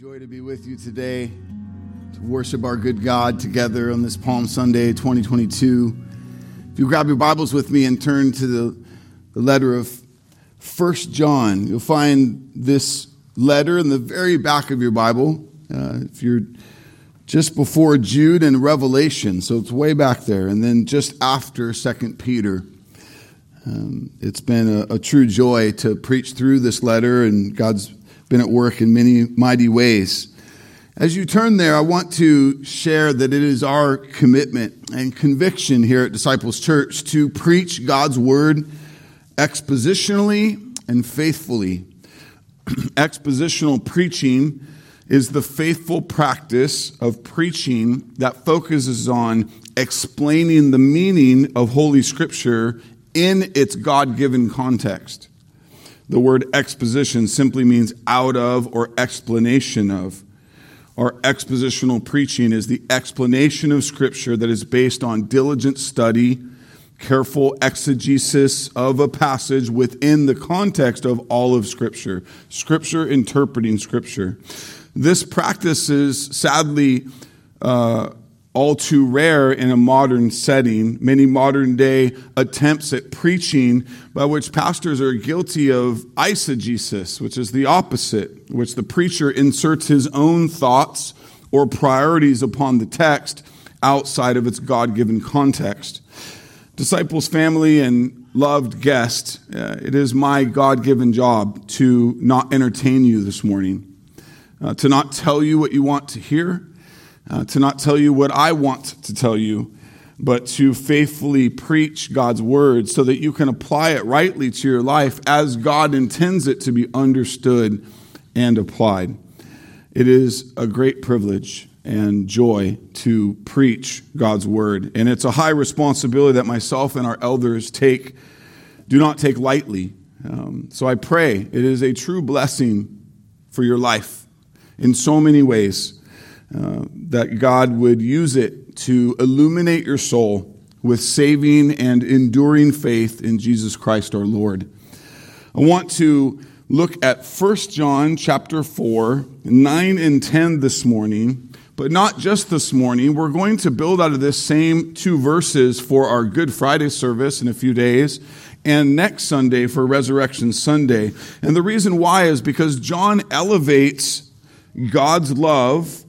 joy to be with you today, to worship our good God together on this Palm Sunday 2022. If you grab your Bibles with me and turn to the letter of 1 John, you'll find this letter in the very back of your Bible. If you're just before Jude and Revelation, so it's way back there, and then just after 2 Peter. It's been a true joy to preach through this letter, and God's been at work in many mighty ways. As you turn there, I want to share that it is our commitment and conviction here at Disciples Church to preach God's word expositionally and faithfully. Expositional preaching is the faithful practice of preaching that focuses on explaining the meaning of Holy Scripture in its God-given context. The word exposition simply means out of or explanation of. Our expositional preaching is the explanation of Scripture that is based on diligent study, careful exegesis of a passage within the context of all of Scripture. Scripture interpreting Scripture. This practice is sadly all too rare in a modern setting. Many modern-day attempts at preaching by which pastors are guilty of eisegesis, which is the opposite, which the preacher inserts his own thoughts or priorities upon the text outside of its God-given context. Disciples, family, and loved guest, it is my God-given job to not entertain you this morning, to not tell you what you want to hear, to not tell you what I want to tell you, but to faithfully preach God's word so that you can apply it rightly to your life as God intends it to be understood and applied. It is a great privilege and joy to preach God's word, and it's a high responsibility that myself and our elders do not take lightly. So I pray it is a true blessing for your life in so many ways. That God would use it to illuminate your soul with saving and enduring faith in Jesus Christ our Lord. I want to look at 1 John chapter 4, 9 and 10 this morning, but not just this morning. We're going to build out of this same two verses for our Good Friday service in a few days, and next Sunday for Resurrection Sunday. And the reason why is because John elevates God's love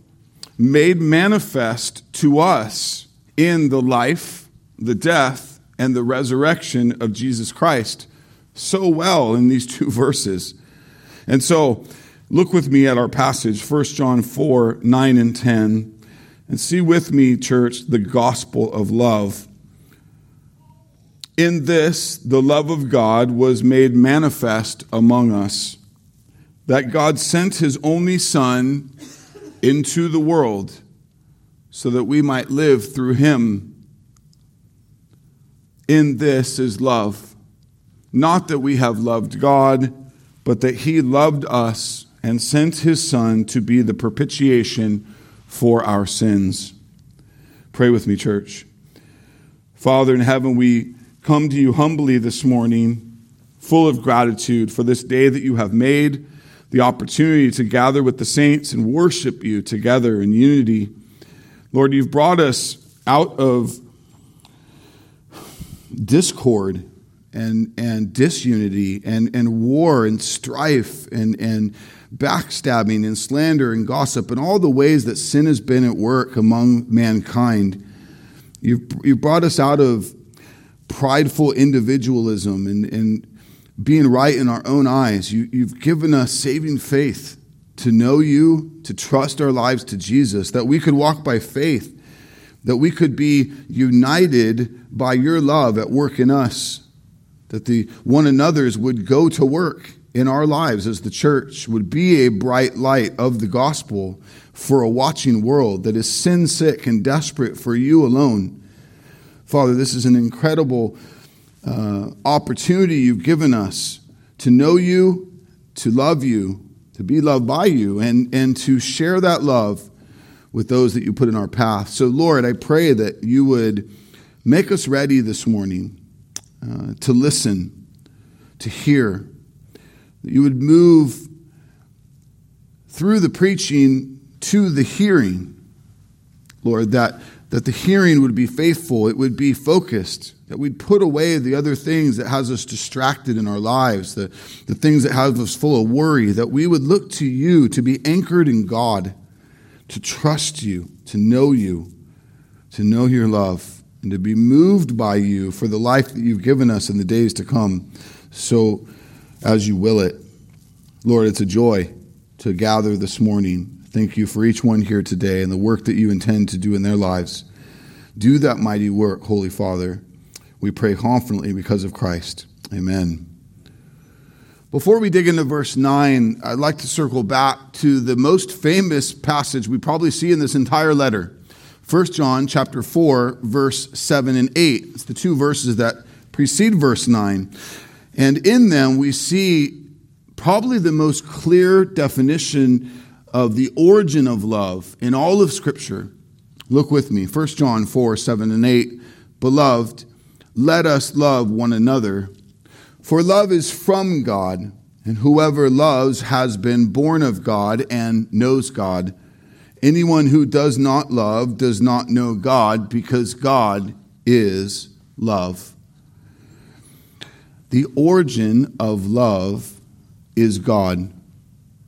made manifest to us in the life, the death, and the resurrection of Jesus Christ so well in these two verses. And so, look with me at our passage, 1 John 4, 9 and 10, and see with me, church, the gospel of love. In this, the love of God was made manifest among us, that God sent his only Son into the world so that we might live through him. In this is love, not that we have loved God, but that he loved us and sent his Son to be the propitiation for our sins. Pray with me, church. Father in heaven, we come to you humbly this morning, full of gratitude for this day that you have made, the opportunity to gather with the saints and worship you together in unity. Lord, you've brought us out of discord and disunity and war and strife and backstabbing and slander and gossip and all the ways that sin has been at work among mankind. You've brought us out of prideful individualism and being right in our own eyes. You've given us saving faith to know you, to trust our lives to Jesus, that we could walk by faith, that we could be united by your love at work in us, that the one another's would go to work in our lives as the church, would be a bright light of the gospel for a watching world that is sin sick and desperate for you alone. Father, this is an incredible opportunity you've given us to know you, to love you, to be loved by you, and to share that love with those that you put in our path. So, Lord, I pray that you would make us ready this morning to listen, to hear, that you would move through the preaching to the hearing, Lord, that the hearing would be faithful, it would be focused, that we'd put away the other things that has us distracted in our lives, the things that have us full of worry, that we would look to you, to be anchored in God, to trust you, to know your love, and to be moved by you for the life that you've given us in the days to come, so as you will it. Lord, it's a joy to gather this morning. Thank you for each one here today and the work that you intend to do in their lives. Do that mighty work, Holy Father. We pray confidently because of Christ. Amen. Before we dig into verse 9, I'd like to circle back to the most famous passage we probably see in this entire letter. 1 John chapter 4, verse 7 and 8. It's the two verses that precede verse 9. And in them we see probably the most clear definition of the origin of love in all of Scripture. Look with me, 1 John 4, 7 and 8. Beloved, let us love one another, for love is from God, and whoever loves has been born of God and knows God. Anyone who does not love does not know God, because God is love. The origin of love is God.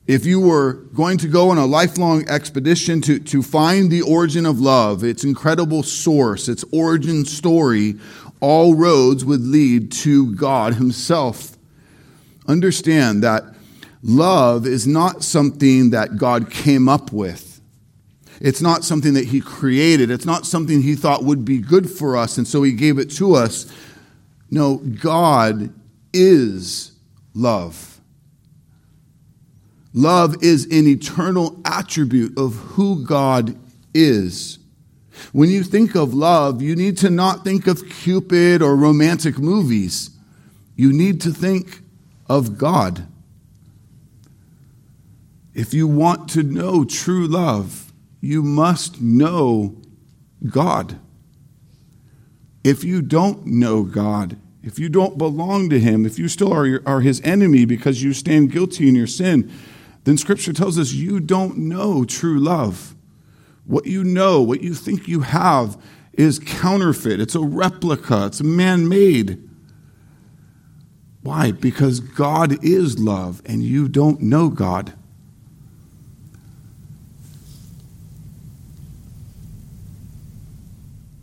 If you were going to go on a lifelong expedition to find the origin of love, its incredible source, its origin story, all roads would lead to God himself. Understand that love is not something that God came up with. It's not something that he created. It's not something he thought would be good for us, and so he gave it to us. No, God is love. Love is an eternal attribute of who God is. When you think of love, you need to not think of Cupid or romantic movies. You need to think of God. If you want to know true love, you must know God. If you don't know God, if you don't belong to him, if you still are his enemy because you stand guilty in your sin, then Scripture tells us you don't know true love. What you know, what you think you have, is counterfeit. It's a replica. It's man-made. Why? Because God is love, and you don't know God.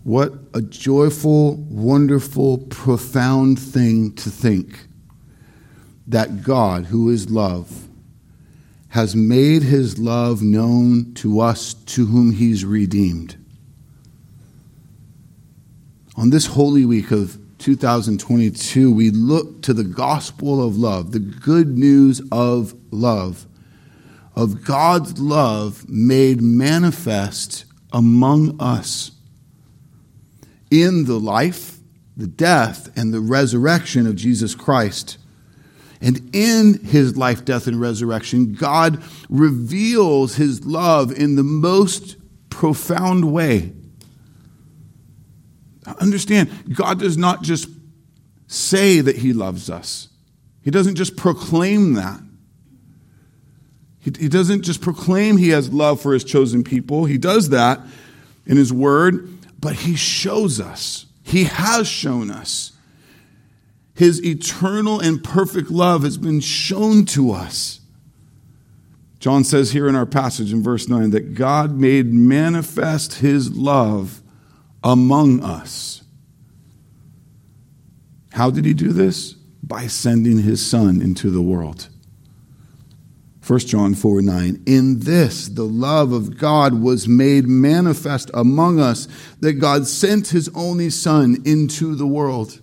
What a joyful, wonderful, profound thing to think, that God, who is love, has made his love known to us to whom he's redeemed. On this Holy Week of 2022, we look to the gospel of love, the good news of love, of God's love made manifest among us in the life, the death, and the resurrection of Jesus Christ. And in his life, death, and resurrection, God reveals his love in the most profound way. Understand, God does not just say that he loves us. He doesn't just proclaim that. He doesn't just proclaim he has love for his chosen people. He does that in his word, but he shows us. He has shown us. His eternal and perfect love has been shown to us. John says here in our passage in verse 9 that God made manifest his love among us. How did he do this? By sending his Son into the world. 1 John 4, 9, in this the love of God was made manifest among us, that God sent his only Son into the world.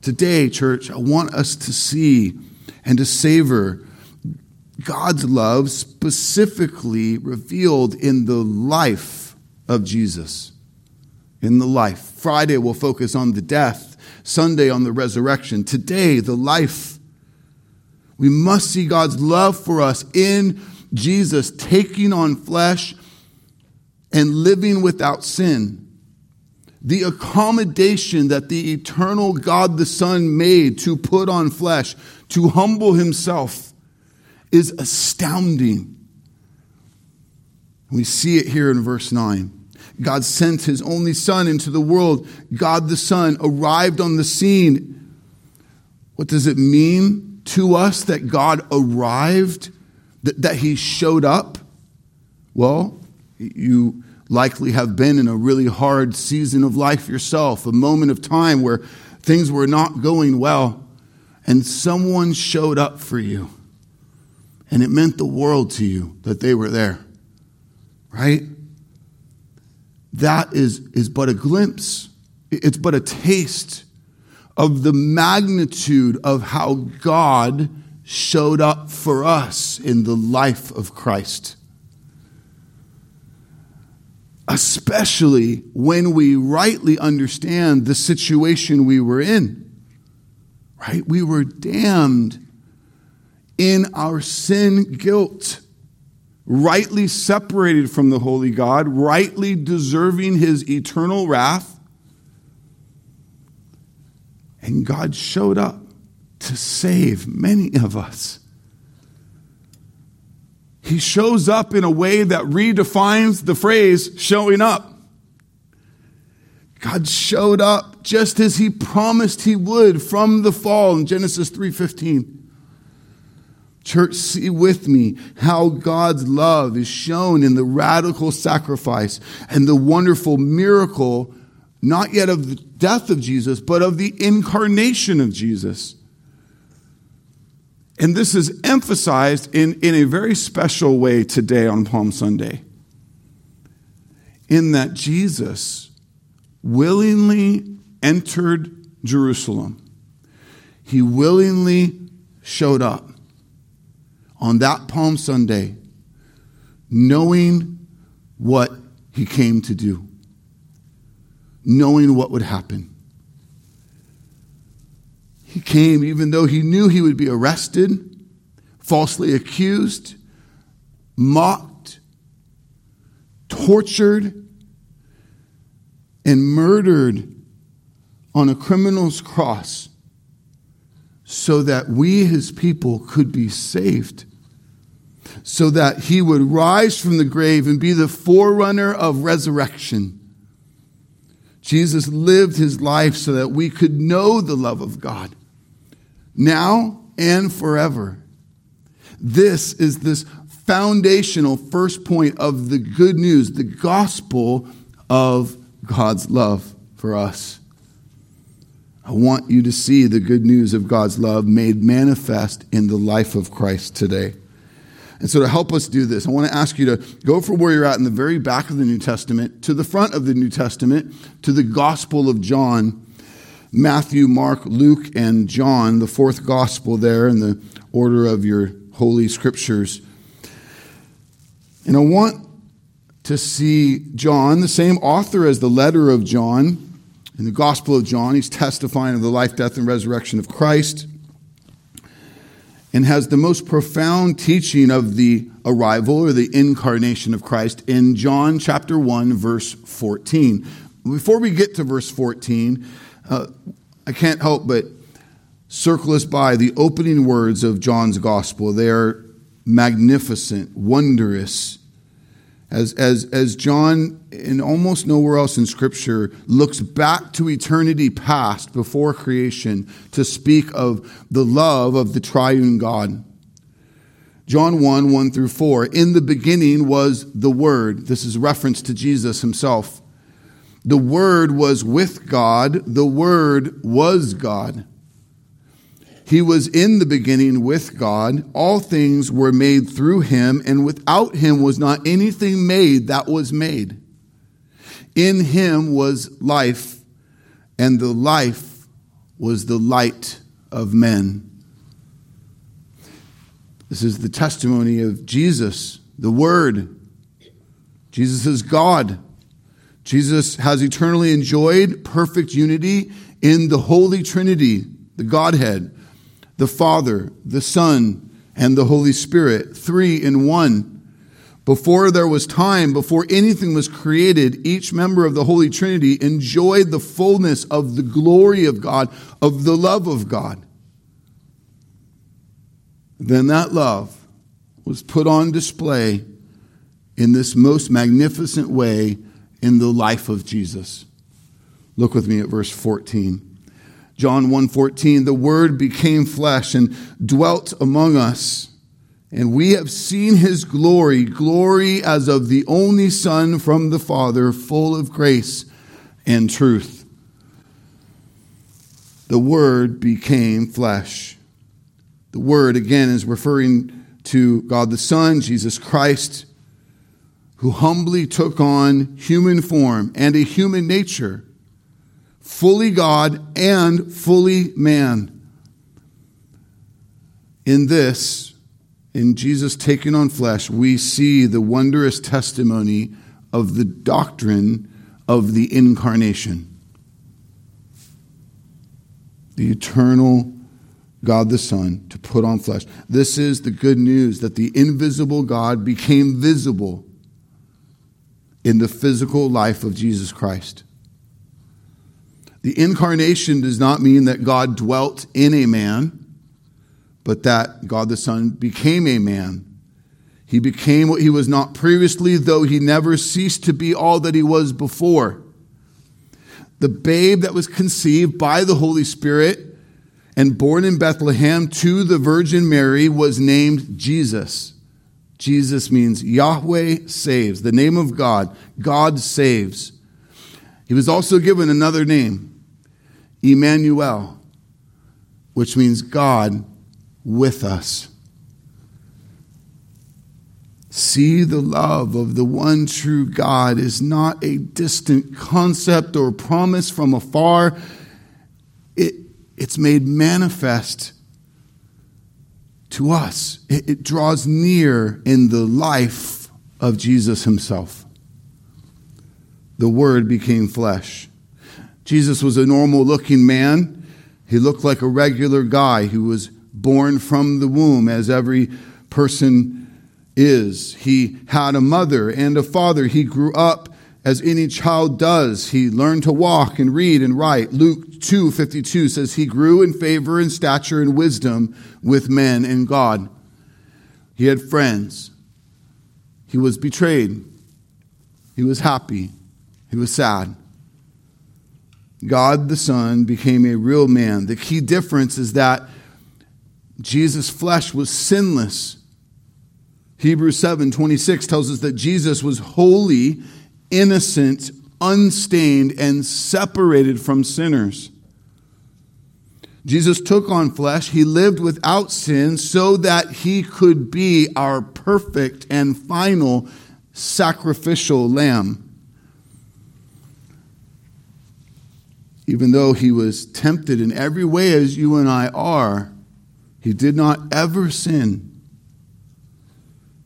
Today, church, I want us to see and to savor God's love specifically revealed in the life of Jesus. In the life. Friday, we'll focus on the death. Sunday, on the resurrection. Today, the life. We must see God's love for us in Jesus taking on flesh and living without sin. The accommodation that the eternal God the Son made to put on flesh, to humble himself, is astounding. We see it here in verse 9. God sent his only son into the world. God the Son arrived on the scene. What does it mean to us that God arrived, that he showed up? Well, you likely have been in a really hard season of life yourself, a moment of time where things were not going well, and someone showed up for you. And it meant the world to you that they were there, right? That is but a glimpse. It's but a taste of the magnitude of how God showed up for us in the life of Christ. Especially when we rightly understand the situation we were in, right? We were damned in our sin guilt, rightly separated from the holy God, rightly deserving his eternal wrath. And God showed up to save many of us. He shows up in a way that redefines the phrase showing up. God showed up just as he promised he would from the fall in Genesis 3:15. Church, see with me how God's love is shown in the radical sacrifice and the wonderful miracle, not yet of the death of Jesus, but of the incarnation of Jesus. And this is emphasized in a very special way today on Palm Sunday, in that Jesus willingly entered Jerusalem. He willingly showed up on that Palm Sunday, knowing what he came to do, knowing what would happen. He came even though he knew he would be arrested, falsely accused, mocked, tortured, and murdered on a criminal's cross so that we, his people, could be saved, so that he would rise from the grave and be the forerunner of resurrection. Jesus lived his life so that we could know the love of God, now and forever. This is this foundational first point of the good news, the gospel of God's love for us. I want you to see the good news of God's love made manifest in the life of Christ today. And so to help us do this, I want to ask you to go from where you're at in the very back of the New Testament to the front of the New Testament, to the Gospel of John, Matthew, Mark, Luke, and John, the fourth gospel there in the order of your Holy Scriptures. And I want to see John, the same author as the letter of John. In the Gospel of John, he's testifying of the life, death, and resurrection of Christ, and has the most profound teaching of the arrival or the incarnation of Christ in John chapter 1, verse 14. Before we get to verse 14, I can't help but circle us by the opening words of John's gospel. They are magnificent, wondrous. As John, and almost nowhere else in Scripture, looks back to eternity past before creation to speak of the love of the triune God. John 1, 1 through 4, in the beginning was the Word. This is a reference to Jesus himself. The Word was with God. The Word was God. He was in the beginning with God. All things were made through him, and without him was not anything made that was made. In him was life, and the life was the light of men. This is the testimony of Jesus, the Word. Jesus is God. Jesus has eternally enjoyed perfect unity in the Holy Trinity, the Godhead. The Father, the Son, and the Holy Spirit, three in one. Before there was time, before anything was created, each member of the Holy Trinity enjoyed the fullness of the glory of God, of the love of God. Then that love was put on display in this most magnificent way in the life of Jesus. Look with me at verse 14. John 1:14, the Word became flesh and dwelt among us, and we have seen his glory, glory as of the only Son from the Father, full of grace and truth. The Word became flesh. The Word, again, is referring to God the Son, Jesus Christ, who humbly took on human form and a human nature, fully God and fully man. In this, in Jesus taking on flesh, we see the wondrous testimony of the doctrine of the incarnation. The eternal God the Son to put on flesh. This is the good news that the invisible God became visible in the physical life of Jesus Christ. The incarnation does not mean that God dwelt in a man, but that God the Son became a man. He became what he was not previously, though he never ceased to be all that he was before. The babe that was conceived by the Holy Spirit and born in Bethlehem to the Virgin Mary was named Jesus. Jesus means Yahweh saves, the name of God. God saves. He was also given another name, Emmanuel, which means God with us. See, the love of the one true God is not a distant concept or promise from afar. It's made manifest to us. It draws near in the life of Jesus himself. The Word became flesh. Jesus was a normal-looking man. He looked like a regular guy who was born from the womb, as every person is. He had a mother and a father. He grew up as any child does. He learned to walk and read and write. Luke 2:52 says he grew in favor and stature and wisdom with men and God. He had friends. He was betrayed. He was happy. He was sad. God the Son became a real man. The key difference is that Jesus' flesh was sinless. Hebrews 7:26 tells us that Jesus was holy, innocent, unstained, and separated from sinners. Jesus took on flesh. He lived without sin so that he could be our perfect and final sacrificial lamb. Even though he was tempted in every way as you and I are, he did not ever sin.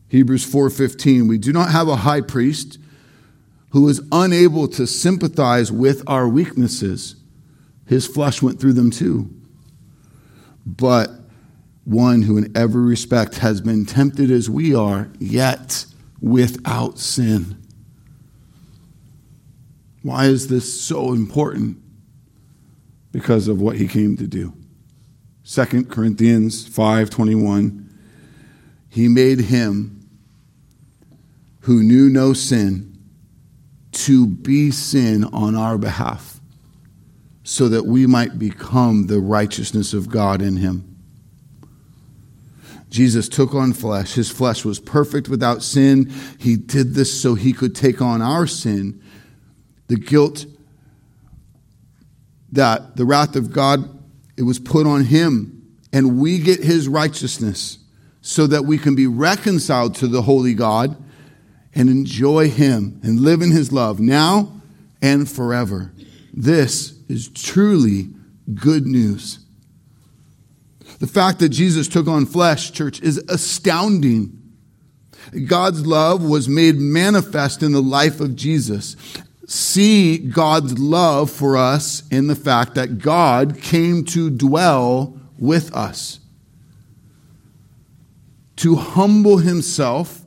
Hebrews 4:15, we do not have a high priest who is unable to sympathize with our weaknesses. His flesh went through them too. But one who in every respect has been tempted as we are, yet without sin. Why is this so important? Because of what he came to do. 2 Corinthians 5:21, he made him who knew no sin to be sin on our behalf, so that we might become the righteousness of God in him. Jesus took on flesh. His flesh was perfect without sin. He did this so he could take on our sin, the guilt, that the wrath of God, it was put on him, and we get his righteousness so that we can be reconciled to the holy God and enjoy him and live in his love now and forever. This is truly good news. The fact that Jesus took on flesh, church, is astounding. God's love was made manifest in the life of Jesus. See God's love for us in the fact that God came to dwell with us, to humble himself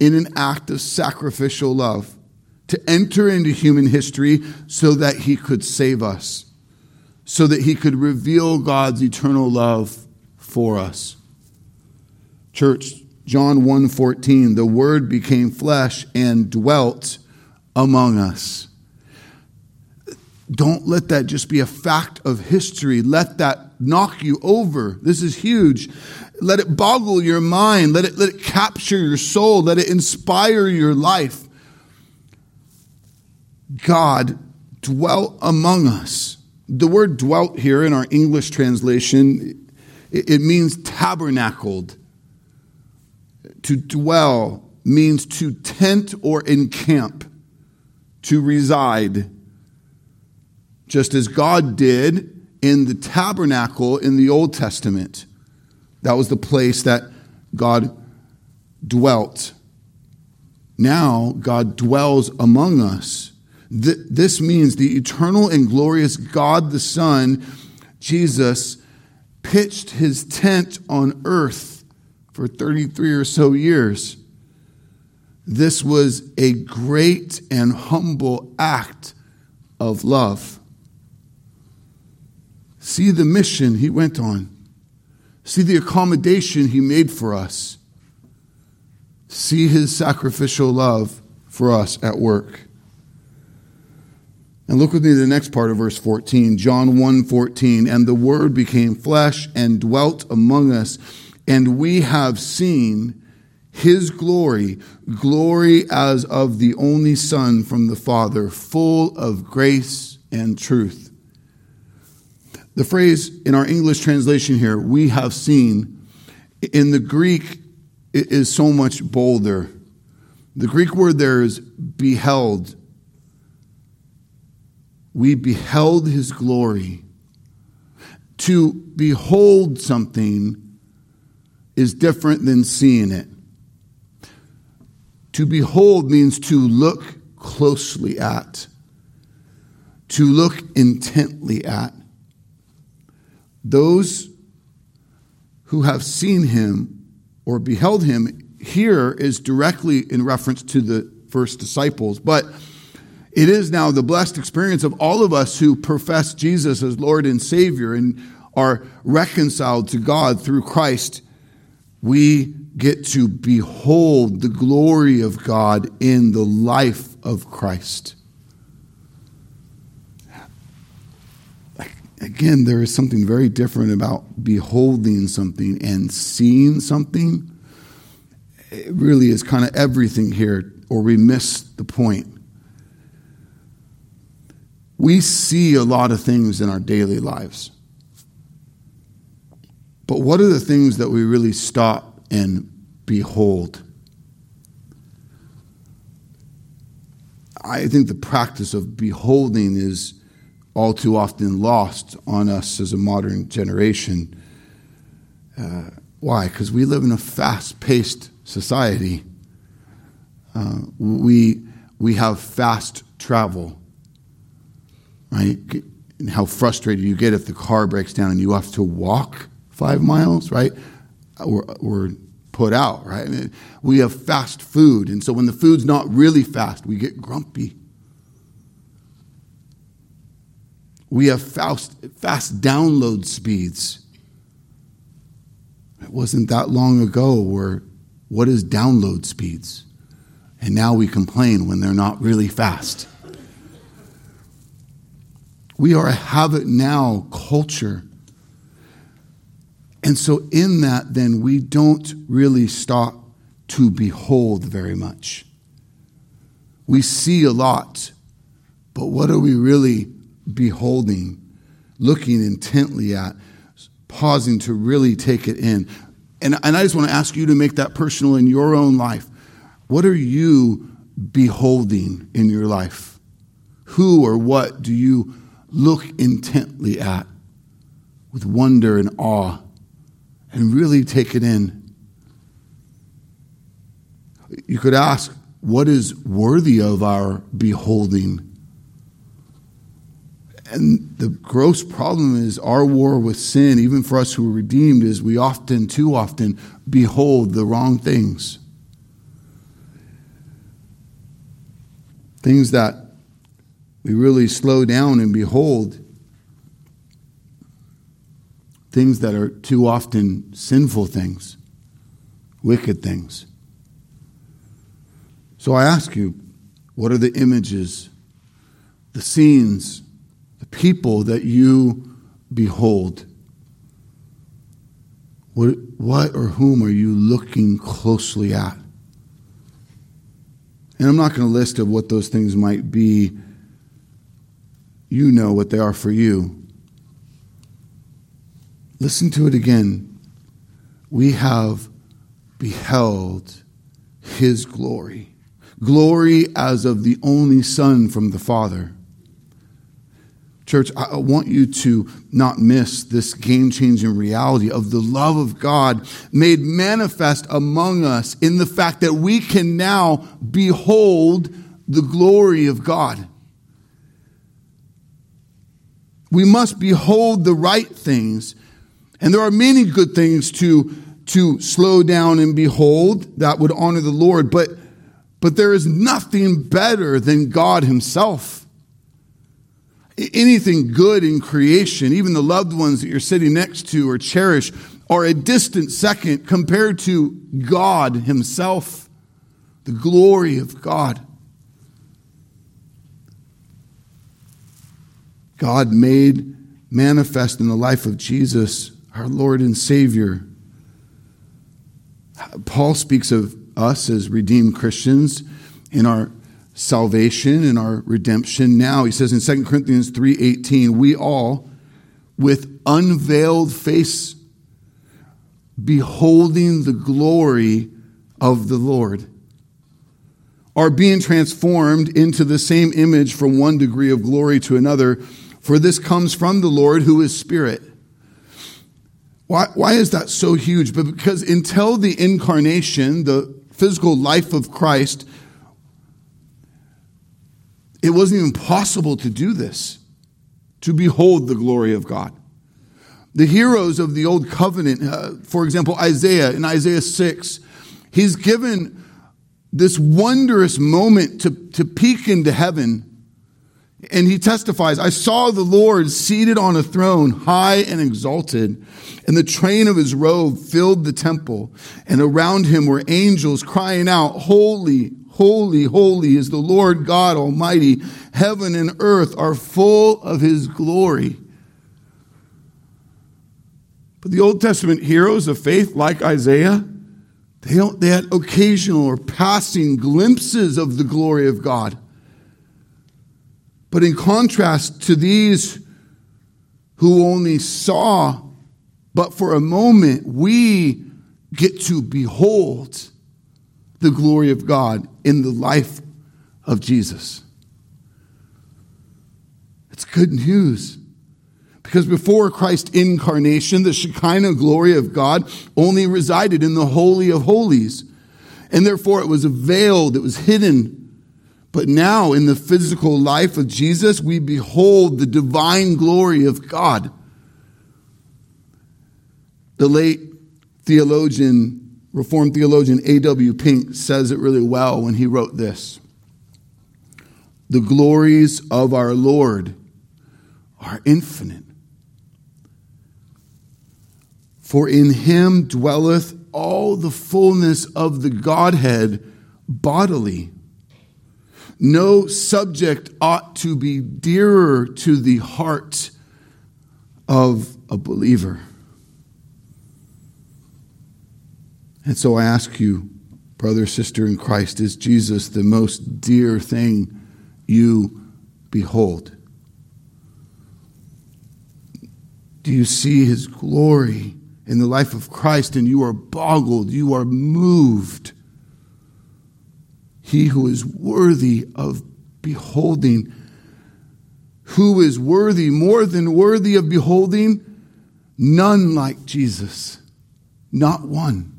in an act of sacrificial love, to enter into human history so that he could save us, so that he could reveal God's eternal love for us. Church, John 1:14, the Word became flesh and dwelt among us. Don't let that just be a fact of history. Let that knock you over. This is huge. Let it boggle your mind. Let it capture your soul. Let it inspire your life. God dwelt among us. The word dwelt here in our English translation, it means tabernacled. To dwell means to tent or encamp, to reside. Just as God did in the tabernacle in the Old Testament. That was the place that God dwelt. Now God dwells among us. This means the eternal and glorious God the Son, Jesus, pitched his tent on earth for 33 or so years. This was a great and humble act of love. See the mission he went on. See the accommodation he made for us. See his sacrificial love for us at work. And look with me to the next part of verse 14, John 1:14, and the Word became flesh and dwelt among us, and we have seen his glory, glory as of the only Son from the Father, full of grace and truth. The phrase in our English translation here, we have seen, in the Greek, it is so much bolder. The Greek word there is beheld. We beheld his glory. To behold something is different than seeing it. To behold means to look closely at, to look intently at. Those who have seen him or beheld him here is directly in reference to the first disciples, but it is now the blessed experience of all of us who profess Jesus as Lord and Savior and are reconciled to God through Christ. We get to behold the glory of God in the life of Christ. Again, there is something very different about beholding something and seeing something. It really is kind of everything here, or we miss the point. We see a lot of things in our daily lives. But what are the things that we really stop and behold? I think the practice of beholding is all too often lost on us as a modern generation. Why? Because we live in a fast-paced society. We have fast travel. Right? And how frustrated you get if the car breaks down and you have to walk 5 miles, right? We're put out, right? I mean, we have fast food. And so when the food's not really fast, we get grumpy. We have fast download speeds. It wasn't that long ago where, what is download speeds? And now we complain when they're not really fast. We are a have-it now culture. And so in that, then, we don't really stop to behold very much. We see a lot, but what are we really beholding, looking intently at, pausing to really take it in? And I just want to ask you to make that personal in your own life. What are you beholding in your life? Who or what do you look intently at with wonder and awe and really take it in? You could ask, what is worthy of our beholding? And the gross problem is our war with sin, even for us who are redeemed, is we often, too often, behold the wrong things. Things that we really slow down and behold, things that are too often sinful things. wicked things. So I ask you, what are the images, the scenes, the people that you behold? What or whom are you looking closely at? And I'm not going to list of what those things might be. You know what they are for you. Listen to it again. We have beheld his glory. Glory as of the only Son from the Father. Church, I want you to not miss this game-changing reality of the love of God made manifest among us in the fact that we can now behold the glory of God. We must behold the right things. And there are many good things to slow down and behold that would honor the Lord. But there is nothing better than God himself. Anything good in creation, even the loved ones that you're sitting next to or cherish, are a distant second compared to God himself, the glory of God. God made manifest in the life of Jesus, our Lord and Savior. Paul speaks of us as redeemed Christians in our salvation and our redemption now. He says in 2 Corinthians 3:18, we all with unveiled face beholding the glory of the Lord are being transformed into the same image from one degree of glory to another, for this comes from the Lord who is Spirit. Why is that so huge? But because until the incarnation, the physical life of Christ, it wasn't even possible to do this, to behold the glory of God. The heroes of the Old Covenant, for example, Isaiah, in Isaiah 6, he's given this wondrous moment to peek into heaven. And he testifies, I saw the Lord seated on a throne, high and exalted, and the train of his robe filled the temple. And around him were angels crying out, holy, holy, holy is the Lord God Almighty. Heaven and earth are full of his glory. But the Old Testament heroes of faith, like Isaiah, they had occasional or passing glimpses of the glory of God. But in contrast to these who only saw, but for a moment, we get to behold the glory of God in the life of Jesus. It's good news, because before Christ's incarnation, the Shekinah glory of God only resided in the Holy of Holies, and therefore it was veiled, it was hidden. But now in the physical life of Jesus, we behold the divine glory of God. The late Reformed theologian A.W. Pink says it really well when he wrote this. The glories of our Lord are infinite. For in him dwelleth all the fullness of the Godhead bodily. No subject ought to be dearer to the heart of a believer. And so I ask you, brother, sister in Christ, is Jesus the most dear thing you behold? Do you see his glory in the life of Christ and you are boggled, you are moved? He who is worthy of beholding, who is worthy, more than worthy of beholding, none like Jesus, not one.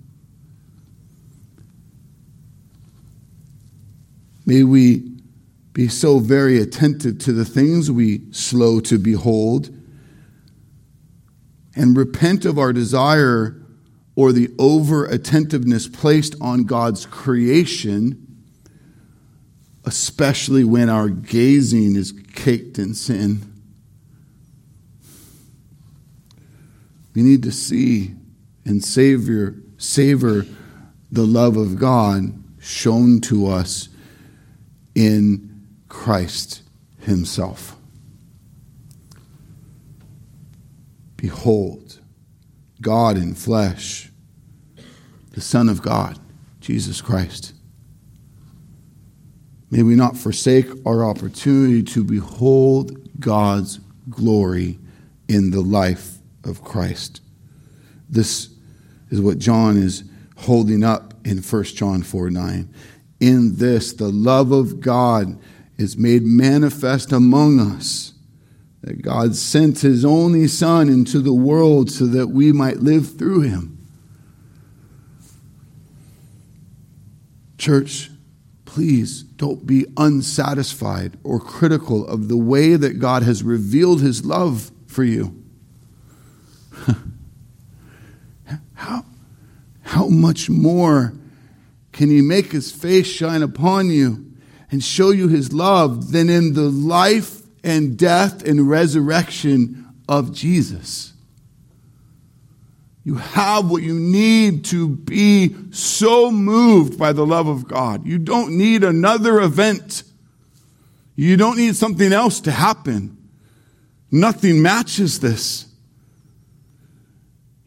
May we be so very attentive to the things we slow to behold and repent of our desire or the over-attentiveness placed on God's creation, especially when our gazing is caked in sin. We need to see and savor the love of God shown to us in Christ himself. Behold, God in flesh, the Son of God, Jesus Christ. May we not forsake our opportunity to behold God's glory in the life of Christ. This is what John is holding up in 1 John 4:9. In this, the love of God is made manifest among us, that God sent his only Son into the world so that we might live through him. Church, please don't be unsatisfied or critical of the way that God has revealed his love for you. How much more can he make his face shine upon you and show you his love than in the life and death and resurrection of Jesus? You have what you need to be so moved by the love of God. You don't need another event. You don't need something else to happen. Nothing matches this.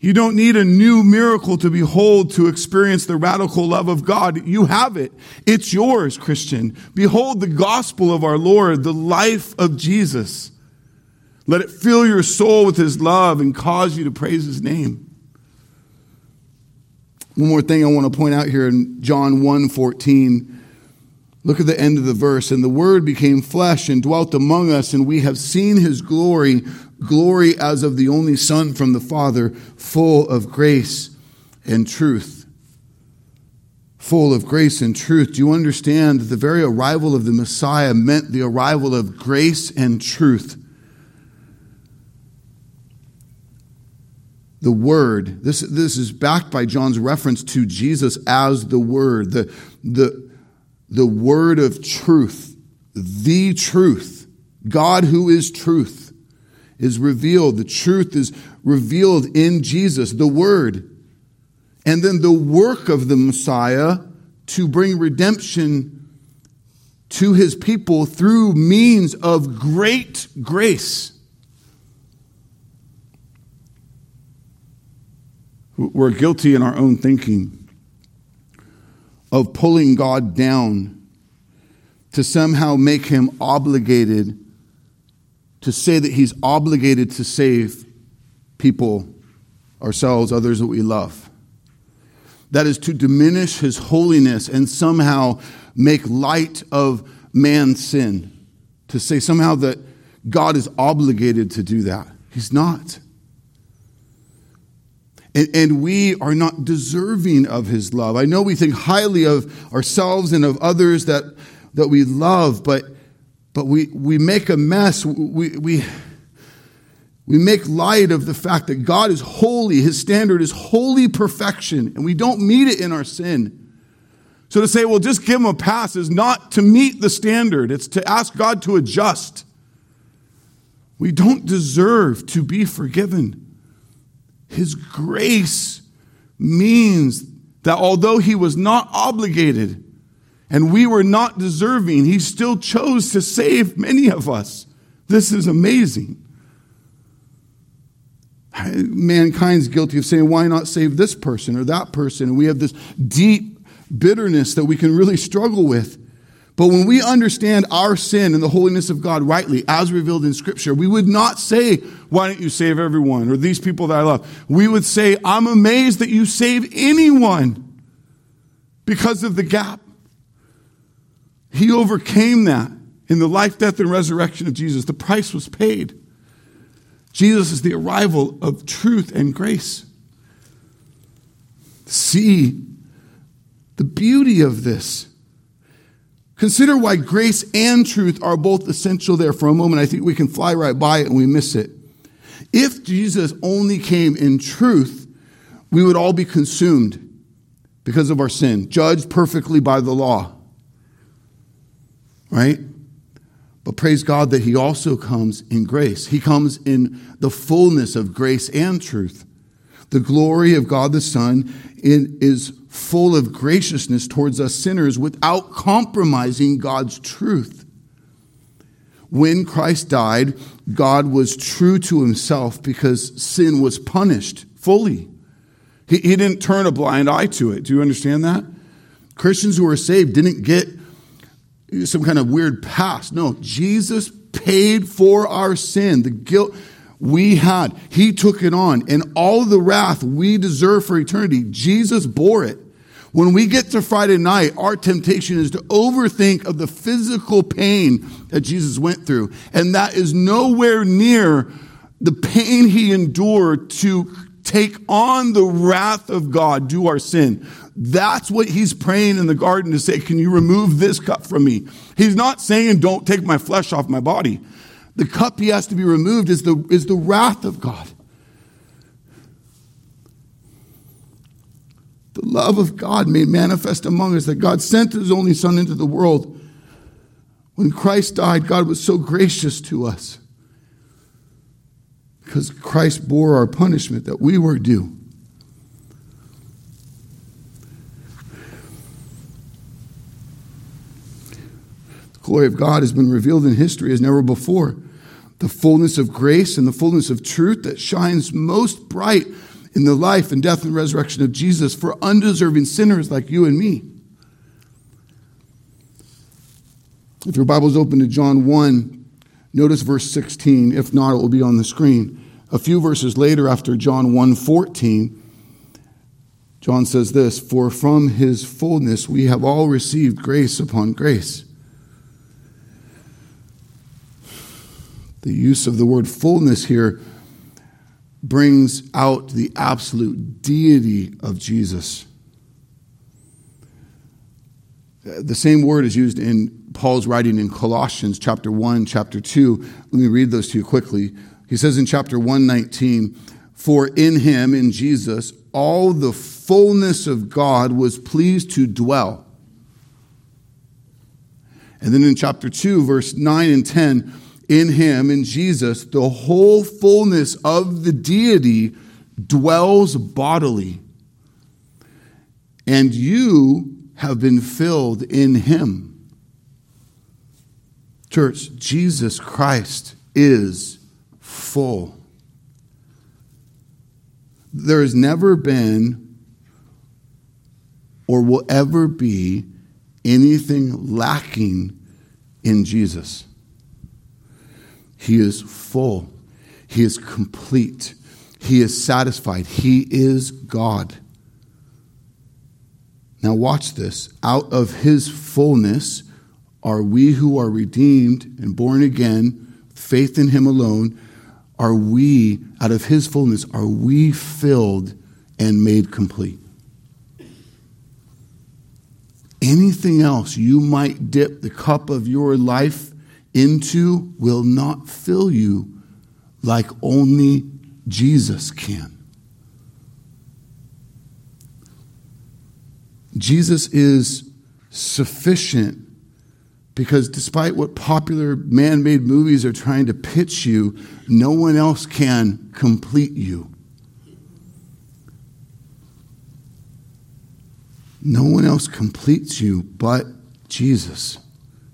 You don't need a new miracle to behold to experience the radical love of God. You have it. It's yours, Christian. Behold the gospel of our Lord, the life of Jesus. Let it fill your soul with his love and cause you to praise his name. One more thing I want to point out here in John 1:14. Look at the end of the verse. And the Word became flesh and dwelt among us, and we have seen his glory, glory as of the only Son from the Father, full of grace and truth. Full of grace and truth. Do you understand that the very arrival of the Messiah meant the arrival of grace and truth? The Word. This is backed by John's reference to Jesus as the Word, the Word of truth, the truth. God who is truth is revealed. The truth is revealed in Jesus, the Word. And then the work of the Messiah to bring redemption to his people through means of great grace. We're guilty in our own thinking of pulling God down to somehow make him obligated to say that he's obligated to save people, ourselves, others that we love. That is to diminish his holiness and somehow make light of man's sin. To say somehow that God is obligated to do that. He's not. And we are not deserving of his love. I know we think highly of ourselves and of others that we love, but we make a mess. We make light of the fact that God is holy. His standard is holy perfection, and we don't meet it in our sin. So to say, well, just give him a pass is not to meet the standard. It's to ask God to adjust. We don't deserve to be forgiven. His grace means that although he was not obligated, and we were not deserving, he still chose to save many of us. This is amazing. Mankind's guilty of saying, why not save this person or that person? And we have this deep bitterness that we can really struggle with. But when we understand our sin and the holiness of God rightly, as revealed in Scripture, we would not say, why don't you save everyone or these people that I love? We would say, I'm amazed that you save anyone because of the gap. He overcame that in the life, death, and resurrection of Jesus. The price was paid. Jesus is the arrival of truth and grace. See the beauty of this. Consider why grace and truth are both essential there for a moment. I think we can fly right by it and we miss it. If Jesus only came in truth, we would all be consumed because of our sin, judged perfectly by the law. Right? But praise God that he also comes in grace. He comes in the fullness of grace and truth. The glory of God the Son is full of graciousness towards us sinners without compromising God's truth. When Christ died, God was true to himself because sin was punished fully. He didn't turn a blind eye to it. Do you understand that? Christians who were saved didn't get some kind of weird past. No, Jesus paid for our sin, the guilt we had. He took it on, and all the wrath we deserve for eternity, Jesus bore it. When we get to Friday night, our temptation is to overthink of the physical pain that Jesus went through, and that is nowhere near the pain he endured to take on the wrath of God, do our sin. That's what he's praying in the garden to say, can you remove this cup from me? He's not saying, don't take my flesh off my body. The cup he has to be removed is the wrath of God. The love of God made manifest among us, that God sent his only Son into the world. When Christ died, God was so gracious to us because Christ bore our punishment that we were due. The glory of God has been revealed in history as never before. The fullness of grace and the fullness of truth that shines most bright in the life and death and resurrection of Jesus for undeserving sinners like you and me. If your Bible's open to John 1, notice verse 16. If not, it will be on the screen. A few verses later, after John 1:14, John says this, "For from his fullness we have all received grace upon grace." The use of the word fullness here brings out the absolute deity of Jesus. The same word is used in Paul's writing in Colossians chapter 1, chapter 2. Let me read those to you quickly. He says in chapter 1:19, "For in him," in Jesus, "all the fullness of God was pleased to dwell." And then in chapter 2, verse 9 and 10, "In him," in Jesus, "the whole fullness of the deity dwells bodily, and you have been filled in him." Church, Jesus Christ is full. There has never been or will ever be anything lacking in Jesus. He is full. He is complete. He is satisfied. He is God. Now watch this. Out of his fullness are we who are redeemed and born again, faith in him alone, out of his fullness, are we filled and made complete. Anything else you might dip the cup of your life into will not fill you like only Jesus can. Jesus is sufficient because despite what popular man-made movies are trying to pitch you, no one else can complete you. No one else completes you but Jesus,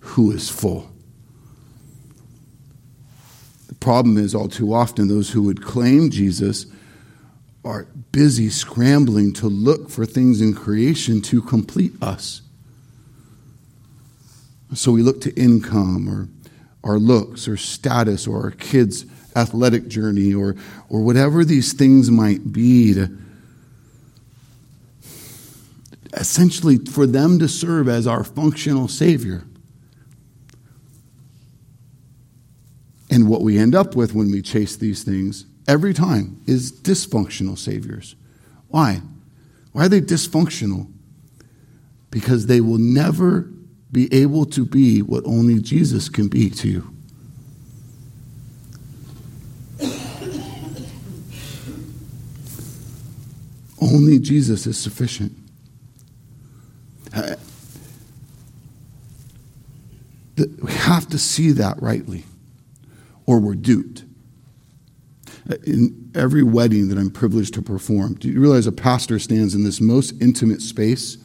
who is full. Problem is, all too often, those who would claim Jesus are busy scrambling to look for things in creation to complete us. So we look to income or our looks or status or our kids' athletic journey or whatever these things might be to essentially for them to serve as our functional savior. And what we end up with when we chase these things every time is dysfunctional saviors. Why? Why are they dysfunctional? Because they will never be able to be what only Jesus can be to you. Only Jesus is sufficient. We have to see that rightly, or we're duped. in every wedding that I'm privileged to perform. Do you realize a pastor stands in this most intimate space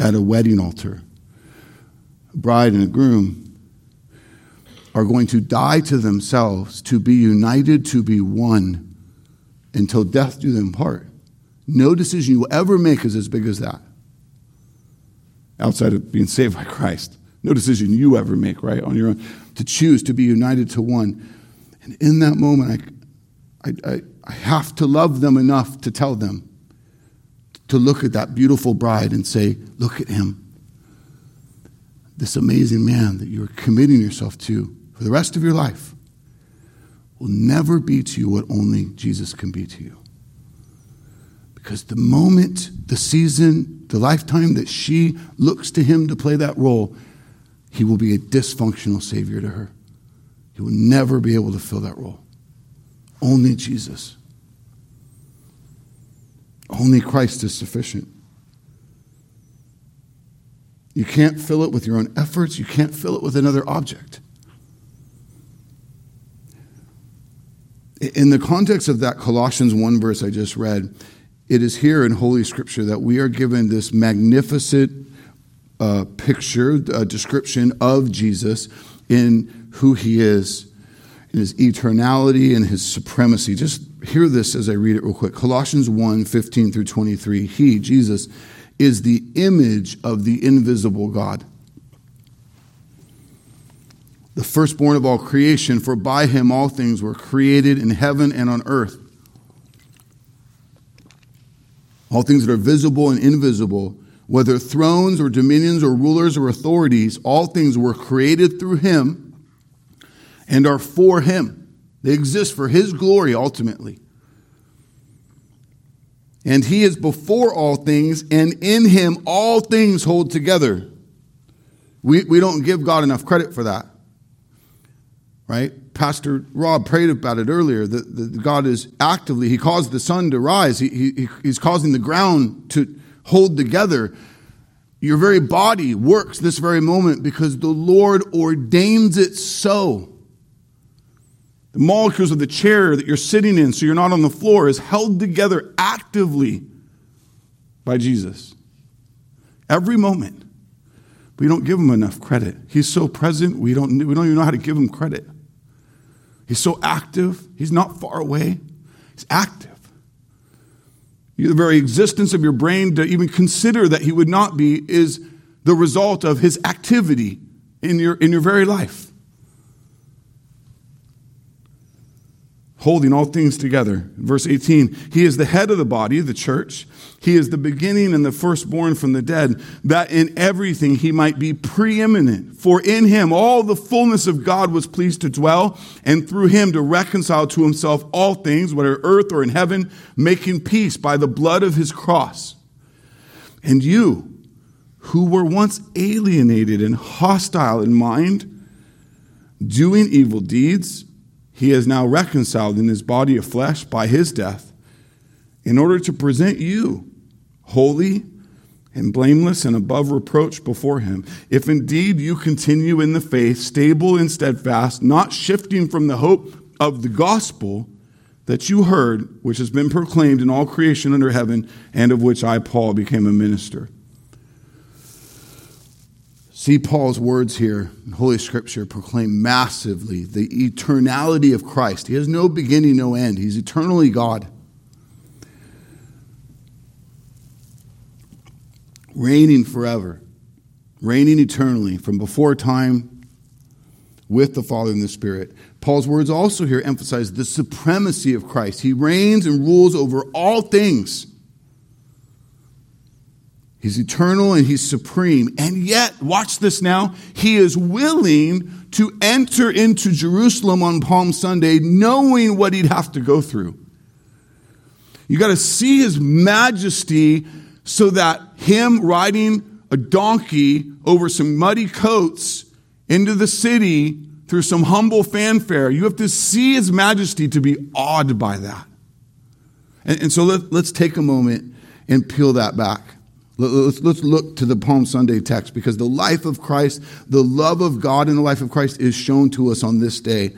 at a wedding altar? A bride and a groom are going to die to themselves, to be united, to be one, until death do them part. No decision you will ever make is as big as that, outside of being saved by Christ. No decision you ever make, right, on your own, to choose to be united to one. And in that moment, I have to love them enough to tell them, to look at that beautiful bride and say, look at him, this amazing man that you're committing yourself to for the rest of your life will never be to you what only Jesus can be to you. Because the moment, the season, the lifetime that she looks to him to play that role, he will be a dysfunctional savior to her. He will never be able to fill that role. Only Jesus. Only Christ is sufficient. You can't fill it with your own efforts. You can't fill it with another object. In the context of that Colossians 1 verse I just read, it is here in Holy Scripture that we are given this magnificent picture, description of Jesus in who he is, in his eternality and his supremacy. Just hear this as I read it real quick. Colossians 1, 15 through 23. He, Jesus, is the image of the invisible God, the firstborn of all creation, for by him all things were created in heaven and on earth. All things that are visible and invisible, whether thrones or dominions or rulers or authorities, all things were created through him and are for him. They exist for his glory ultimately. And he is before all things, and in him all things hold together. We don't give God enough credit for that, right? Pastor Rob prayed about it earlier, that God is actively, he caused the sun to rise. He's causing the ground to hold together. Your very body works this very moment because the Lord ordains it so. The molecules of the chair that you're sitting in so you're not on the floor is held together actively by Jesus. Every moment. We don't give him enough credit. He's so present, we don't even know how to give him credit. He's so active. He's not far away. He's active. The very existence of your brain to even consider that he would not be is the result of his activity in your very life. Holding all things together. Verse 18, he is the head of the body, the church. He is the beginning and the firstborn from the dead, that in everything he might be preeminent. For in him all the fullness of God was pleased to dwell, and through him to reconcile to himself all things, whether earth or in heaven, making peace by the blood of his cross. And you, who were once alienated and hostile in mind, doing evil deeds, he is now reconciled in his body of flesh by his death, in order to present you holy and blameless and above reproach before him. If indeed you continue in the faith, stable and steadfast, not shifting from the hope of the gospel that you heard, which has been proclaimed in all creation under heaven, and of which I, Paul, became a minister. See Paul's words here in Holy Scripture proclaim massively the eternality of Christ. He has no beginning, no end. He's eternally God, reigning forever, reigning eternally from before time with the Father and the Spirit. Paul's words also here emphasize the supremacy of Christ. He reigns and rules over all things. He's eternal and he's supreme. And yet, watch this now, he is willing to enter into Jerusalem on Palm Sunday knowing what he'd have to go through. You got to see his majesty so that him riding a donkey over some muddy coats into the city through some humble fanfare, you have to see his majesty to be awed by that. And so let's take a moment and peel that back. Let's look to the Palm Sunday text, because the life of Christ, the love of God in the life of Christ is shown to us on this day.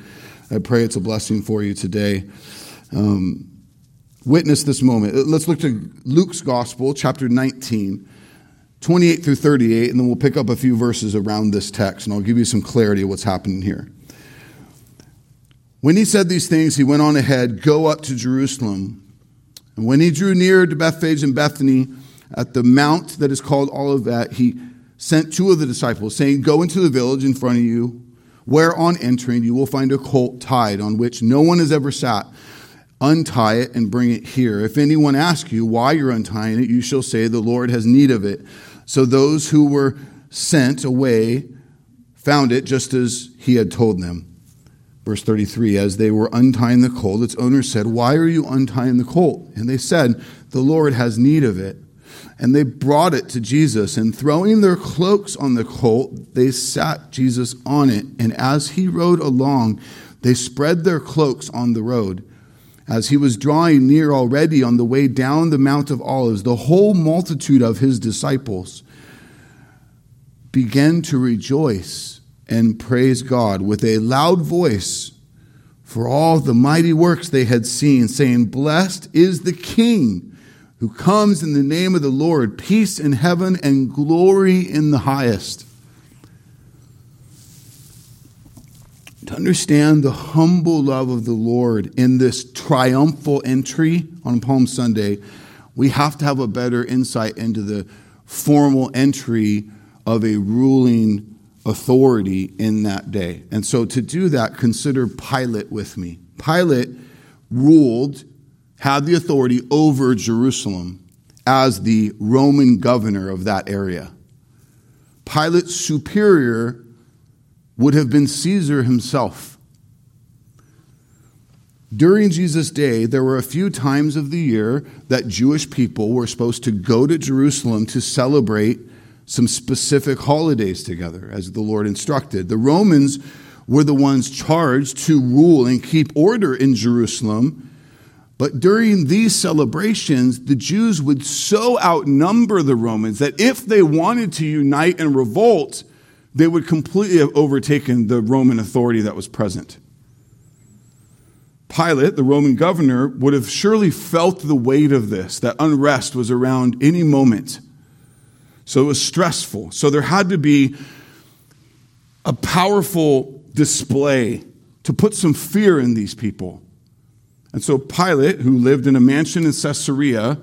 I pray it's a blessing for you today. witness this moment. Let's look to Luke's Gospel, chapter 19, 28 through 38, and then we'll pick up a few verses around this text, and I'll give you some clarity of what's happening here. When he said these things, he went on ahead, go up to Jerusalem. And when he drew near to Bethphage and Bethany, at the mount that is called Olivet, he sent two of the disciples, saying, go into the village in front of you, where on entering you will find a colt tied on which no one has ever sat. Untie it and bring it here. If anyone asks you why you're untying it, you shall say, the Lord has need of it. So those who were sent away found it just as he had told them. Verse 33, as they were untying the colt, its owner said, why are you untying the colt? And they said, the Lord has need of it. And they brought it to Jesus, and throwing their cloaks on the colt, they sat Jesus on it. And as he rode along, they spread their cloaks on the road. As he was drawing near already on the way down the Mount of Olives, the whole multitude of his disciples began to rejoice and praise God with a loud voice for all the mighty works they had seen, saying, blessed is the King who comes in the name of the Lord, peace in heaven and glory in the highest. To understand the humble love of the Lord in this triumphal entry on Palm Sunday, we have to have a better insight into the formal entry of a ruling authority in that day. And so to do that, consider Pilate with me. Pilate ruled, had the authority over Jerusalem as the Roman governor of that area. Pilate's superior would have been Caesar himself. During Jesus' day, there were a few times of the year that Jewish people were supposed to go to Jerusalem to celebrate some specific holidays together, as the Lord instructed. The Romans were the ones charged to rule and keep order in Jerusalem. But during these celebrations, the Jews would so outnumber the Romans that if they wanted to unite and revolt, they would completely have overtaken the Roman authority that was present. Pilate, the Roman governor, would have surely felt the weight of this, that unrest was around any moment. So it was stressful. So there had to be a powerful display to put some fear in these people. And so Pilate, who lived in a mansion in Caesarea,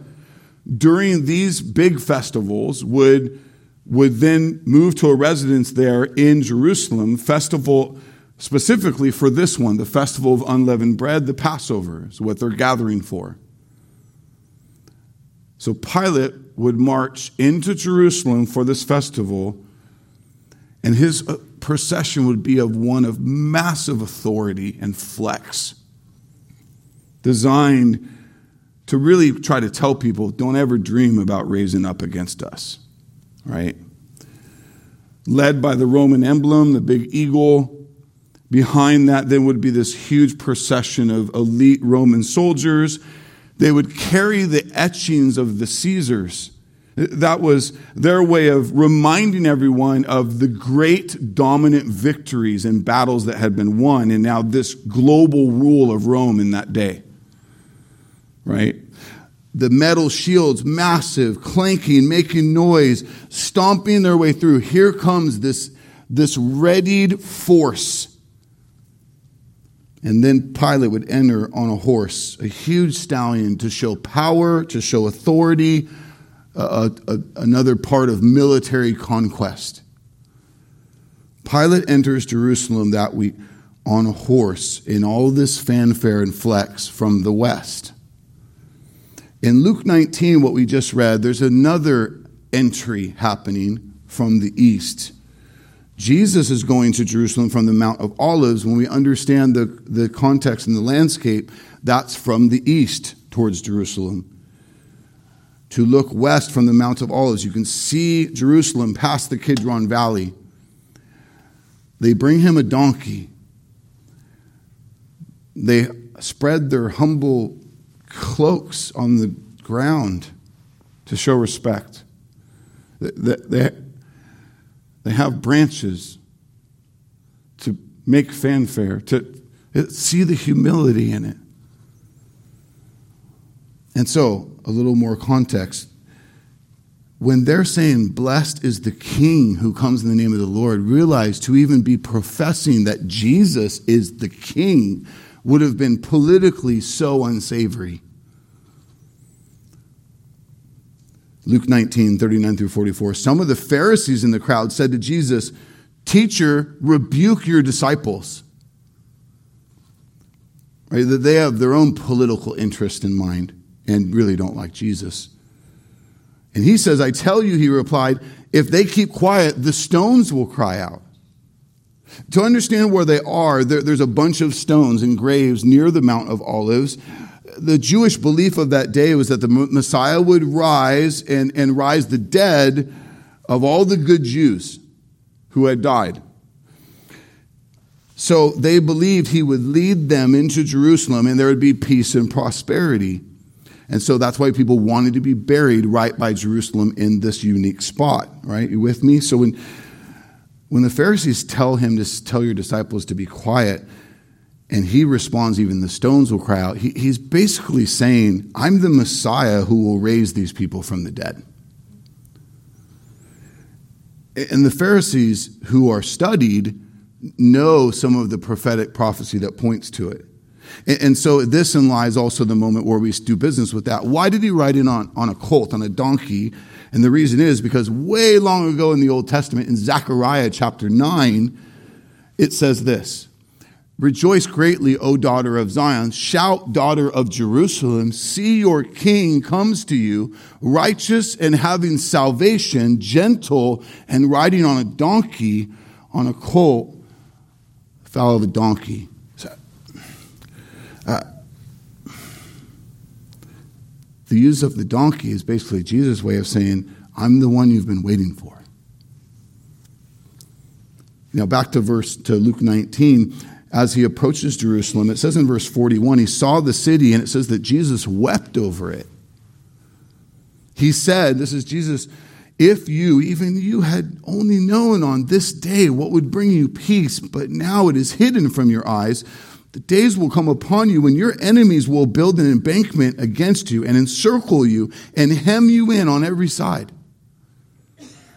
during these big festivals would then move to a residence there in Jerusalem, festival specifically for this one, the festival of unleavened bread, the Passover, is what they're gathering for. So Pilate would march into Jerusalem for this festival, and his procession would be of one of massive authority and flex, designed to really try to tell people, don't ever dream about raising up against us, right? Led by the Roman emblem, the big eagle. Behind that then would be this huge procession of elite Roman soldiers. They would carry the etchings of the Caesars. That was their way of reminding everyone of the great dominant victories and battles that had been won, and now this global rule of Rome in that day, right? The metal shields, massive, clanking, making noise, stomping their way through. Here comes this readied force. And then Pilate would enter on a horse, a huge stallion, to show power, to show authority, another part of military conquest. Pilate enters Jerusalem that week on a horse in all this fanfare and flex from the west. In Luke 19, what we just read, there's another entry happening from the east. Jesus is going to Jerusalem from the Mount of Olives. When we understand the context and the landscape, that's from the east towards Jerusalem. To look west from the Mount of Olives, you can see Jerusalem past the Kidron Valley. They bring him a donkey. They spread their humble cloaks on the ground to show respect. They have branches to make fanfare, to see the humility in it. And so, a little more context. When they're saying, blessed is the King who comes in the name of the Lord, realize to even be professing that Jesus is the King would have been politically so unsavory. Luke 19, 39 through 44, some of the Pharisees in the crowd said to Jesus, teacher, rebuke your disciples. Right? That they have their own political interest in mind and really don't like Jesus. And he says, I tell you, he replied, if they keep quiet, the stones will cry out. To understand where they are, there's a bunch of stones and graves near the Mount of Olives. The Jewish belief of that day was that the Messiah would rise and rise the dead of all the good Jews who had died. So they believed he would lead them into Jerusalem and there would be peace and prosperity. And so that's why people wanted to be buried right by Jerusalem in this unique spot. Right? You with me? So when the Pharisees tell him to tell your disciples to be quiet, and he responds, even the stones will cry out. He's basically saying, I'm the Messiah who will raise these people from the dead. And the Pharisees who are studied know some of the prophetic prophecy that points to it. And so this lies also the moment where we do business with that. Why did he ride in on a colt, on a donkey? And the reason is because way long ago in the Old Testament, in Zechariah chapter 9, it says this. Rejoice greatly, O daughter of Zion. Shout, daughter of Jerusalem. See, your King comes to you, righteous and having salvation, gentle and riding on a donkey, on a colt, foal of a donkey. The use of the donkey is basically Jesus' way of saying, I'm the one you've been waiting for. Now back to Luke 19. As he approaches Jerusalem, it says in verse 41, he saw the city, and it says that Jesus wept over it. He said, this is Jesus, if you, even you, had only known on this day what would bring you peace, but now it is hidden from your eyes. The days will come upon you when your enemies will build an embankment against you and encircle you and hem you in on every side.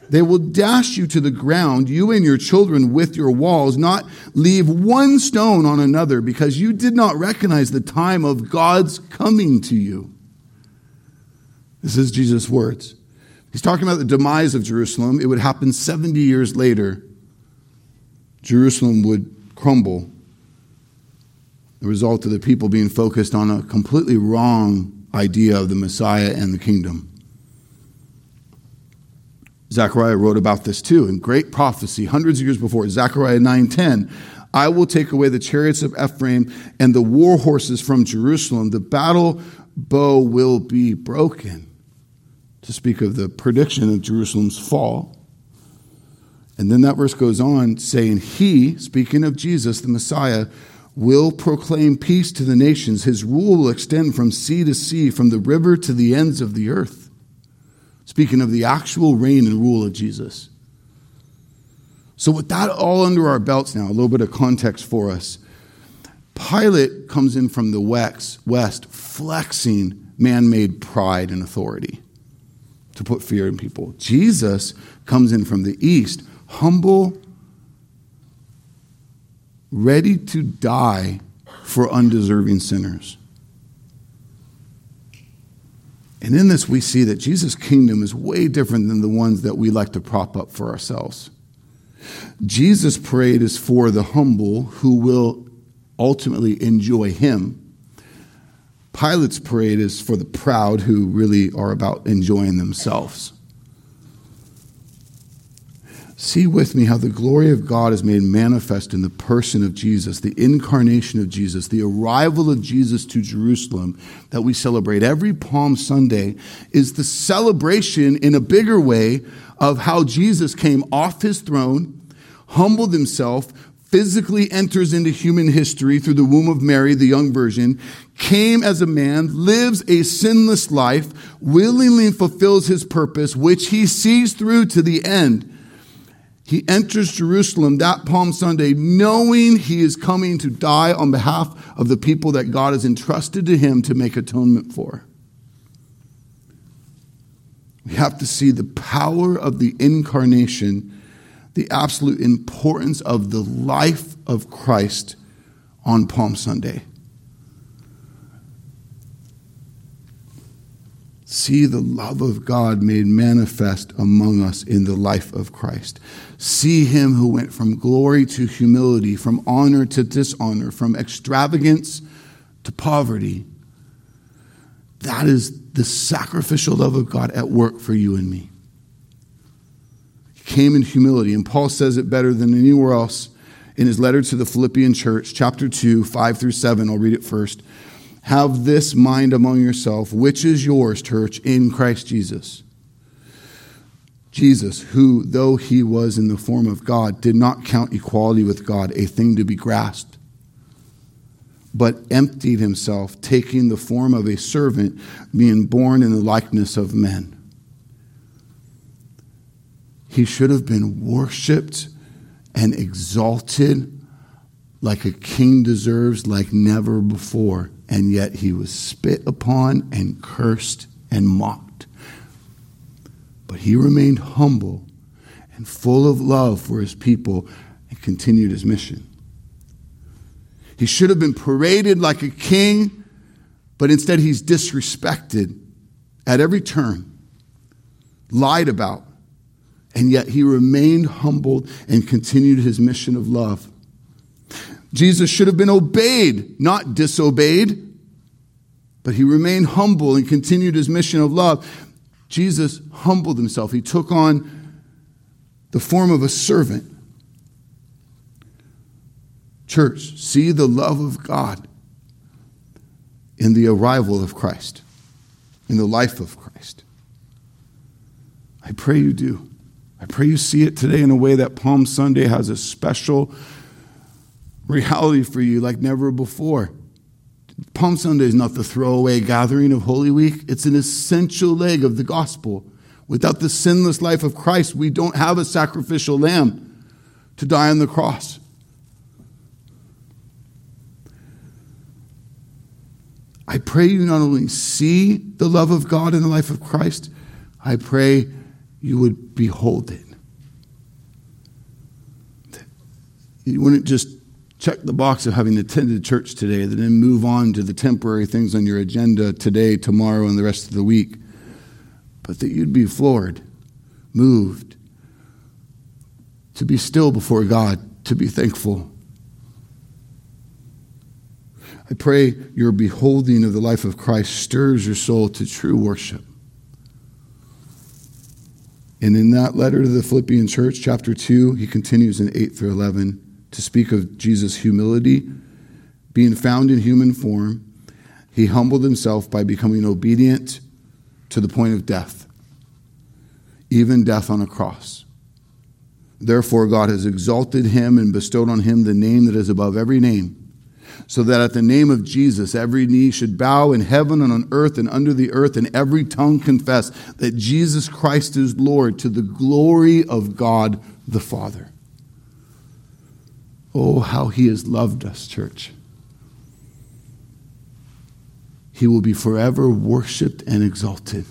They will dash you to the ground, you and your children with your walls, not leave one stone on another, because you did not recognize the time of God's coming to you. This is Jesus' words. He's talking about the demise of Jerusalem. It would happen 70 years later. Jerusalem would crumble. The result of the people being focused on a completely wrong idea of the Messiah and the kingdom. Zechariah wrote about this too in great prophecy hundreds of years before. Zechariah 9:10, I will take away the chariots of Ephraim and the war horses from Jerusalem. The battle bow will be broken. To speak of the prediction of Jerusalem's fall. And then that verse goes on saying, he, speaking of Jesus, the Messiah, will proclaim peace to the nations. His rule will extend from sea to sea, from the river to the ends of the earth. Speaking of the actual reign and rule of Jesus. So with that all under our belts now, a little bit of context for us. Pilate comes in from the west, flexing man-made pride and authority to put fear in people. Jesus comes in from the east, humble, ready to die for undeserving sinners. And in this, we see that Jesus' kingdom is way different than the ones that we like to prop up for ourselves. Jesus' parade is for the humble who will ultimately enjoy him. Pilate's parade is for the proud who really are about enjoying themselves. See with me how the glory of God is made manifest in the person of Jesus, the incarnation of Jesus, the arrival of Jesus to Jerusalem that we celebrate every Palm Sunday is the celebration in a bigger way of how Jesus came off his throne, humbled himself, physically enters into human history through the womb of Mary, the young virgin, came as a man, lives a sinless life, willingly fulfills his purpose, which he sees through to the end. He enters Jerusalem that Palm Sunday knowing he is coming to die on behalf of the people that God has entrusted to him to make atonement for. We have to see the power of the incarnation, the absolute importance of the life of Christ on Palm Sunday. See the love of God made manifest among us in the life of Christ. See him who went from glory to humility, from honor to dishonor, from extravagance to poverty. That is the sacrificial love of God at work for you and me. He came in humility, and Paul says it better than anywhere else in his letter to the Philippian church, chapter 2, 5 through 7. I'll read it first. Have this mind among yourself, which is yours, church, in Christ Jesus. Jesus, who, though he was in the form of God, did not count equality with God a thing to be grasped, but emptied himself, taking the form of a servant, being born in the likeness of men. He should have been worshipped and exalted like a king deserves, like never before. And yet he was spit upon and cursed and mocked. But he remained humble and full of love for his people and continued his mission. He should have been paraded like a king, but instead he's disrespected at every turn, lied about, and yet he remained humbled and continued his mission of love. Jesus should have been obeyed, not disobeyed. But he remained humble and continued his mission of love. Jesus humbled himself. He took on the form of a servant. Church, see the love of God in the arrival of Christ, in the life of Christ. I pray you do. I pray you see it today in a way that Palm Sunday has a special reality for you like never before. Palm Sunday is not the throwaway gathering of Holy Week. It's an essential leg of the gospel. Without the sinless life of Christ, we don't have a sacrificial lamb to die on the cross. I pray you not only see the love of God in the life of Christ, I pray you would behold it. You wouldn't just check the box of having attended church today, then move on to the temporary things on your agenda today, tomorrow, and the rest of the week. But that you'd be floored, moved, to be still before God, to be thankful. I pray your beholding of the life of Christ stirs your soul to true worship. And in that letter to the Philippian church, chapter 2, he continues in 8 through 11, to speak of Jesus' humility. Being found in human form, he humbled himself by becoming obedient to the point of death, even death on a cross. Therefore, God has exalted him and bestowed on him the name that is above every name, so that at the name of Jesus, every knee should bow in heaven and on earth and under the earth, and every tongue confess that Jesus Christ is Lord, to the glory of God the Father. Oh, how he has loved us, church. He will be forever worshipped and exalted.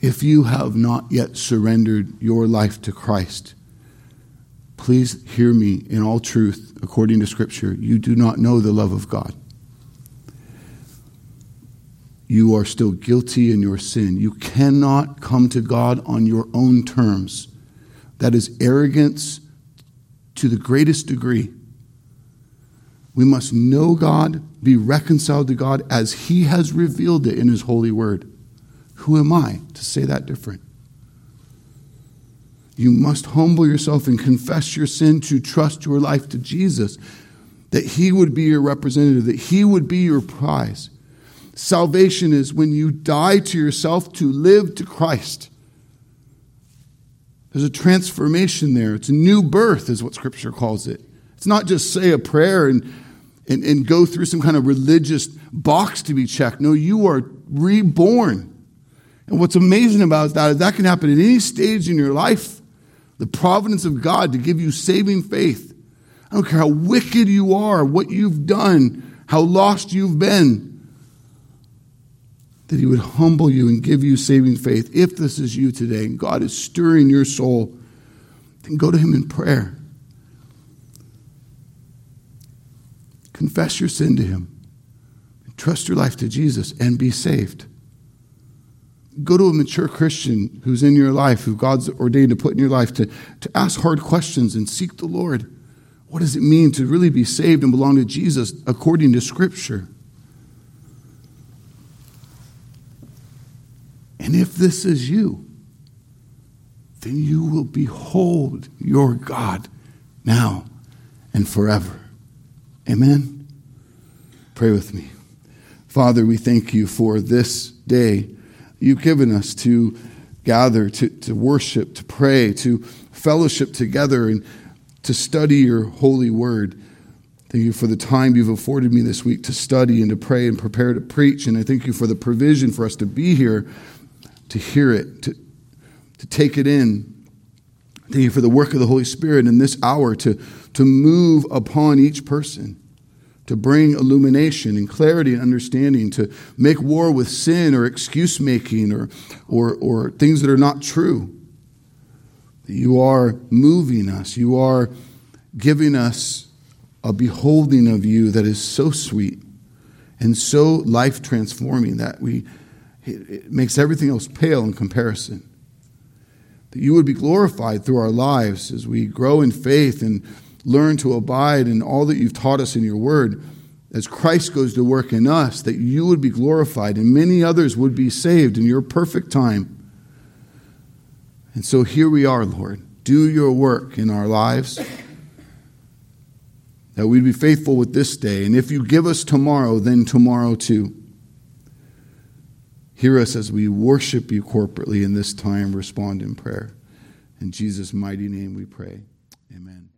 If you have not yet surrendered your life to Christ, please hear me in all truth, according to Scripture. You do not know the love of God. You are still guilty in your sin. You cannot come to God on your own terms. That is arrogance to the greatest degree. We must know God, be reconciled to God as he has revealed it in his holy word. Who am I to say that different? You must humble yourself and confess your sin to trust your life to Jesus, that he would be your representative, that he would be your prize. Salvation is when you die to yourself to live to Christ. There's a transformation there. It's a new birth is what Scripture calls it. It's not just say a prayer and go through some kind of religious box to be checked. No, you are reborn. And what's amazing about that is that can happen at any stage in your life. The providence of God to give you saving faith. I don't care how wicked you are, what you've done, how lost you've been. that he would humble you and give you saving faith. If this is you today and God is stirring your soul, then go to him in prayer. Confess your sin to him. Trust your life to Jesus and be saved. Go to a mature Christian who's in your life, who God's ordained to put in your life, to ask hard questions and seek the Lord. What does it mean to really be saved and belong to Jesus according to Scripture? And if this is you, then you will behold your God now and forever. Amen? Pray with me. Father, we thank you for this day you've given us to gather, to worship, to pray, to fellowship together, and to study your holy word. Thank you for the time you've afforded me this week to study and to pray and prepare to preach. And I thank you for the provision for us to be here, to hear it, to take it in. Thank you for the work of the Holy Spirit in this hour to move upon each person, to bring illumination and clarity and understanding, to make war with sin or excuse-making or things that are not true. You are moving us. You are giving us a beholding of you that is so sweet and so life-transforming that it makes everything else pale in comparison. That you would be glorified through our lives as we grow in faith and learn to abide in all that you've taught us in your word. As Christ goes to work in us, that you would be glorified and many others would be saved in your perfect time. And so here we are, Lord. Do your work in our lives, that we'd be faithful with this day. And if you give us tomorrow, then tomorrow too. Hear us as we worship you corporately in this time. Respond in prayer. In Jesus' mighty name we pray. Amen.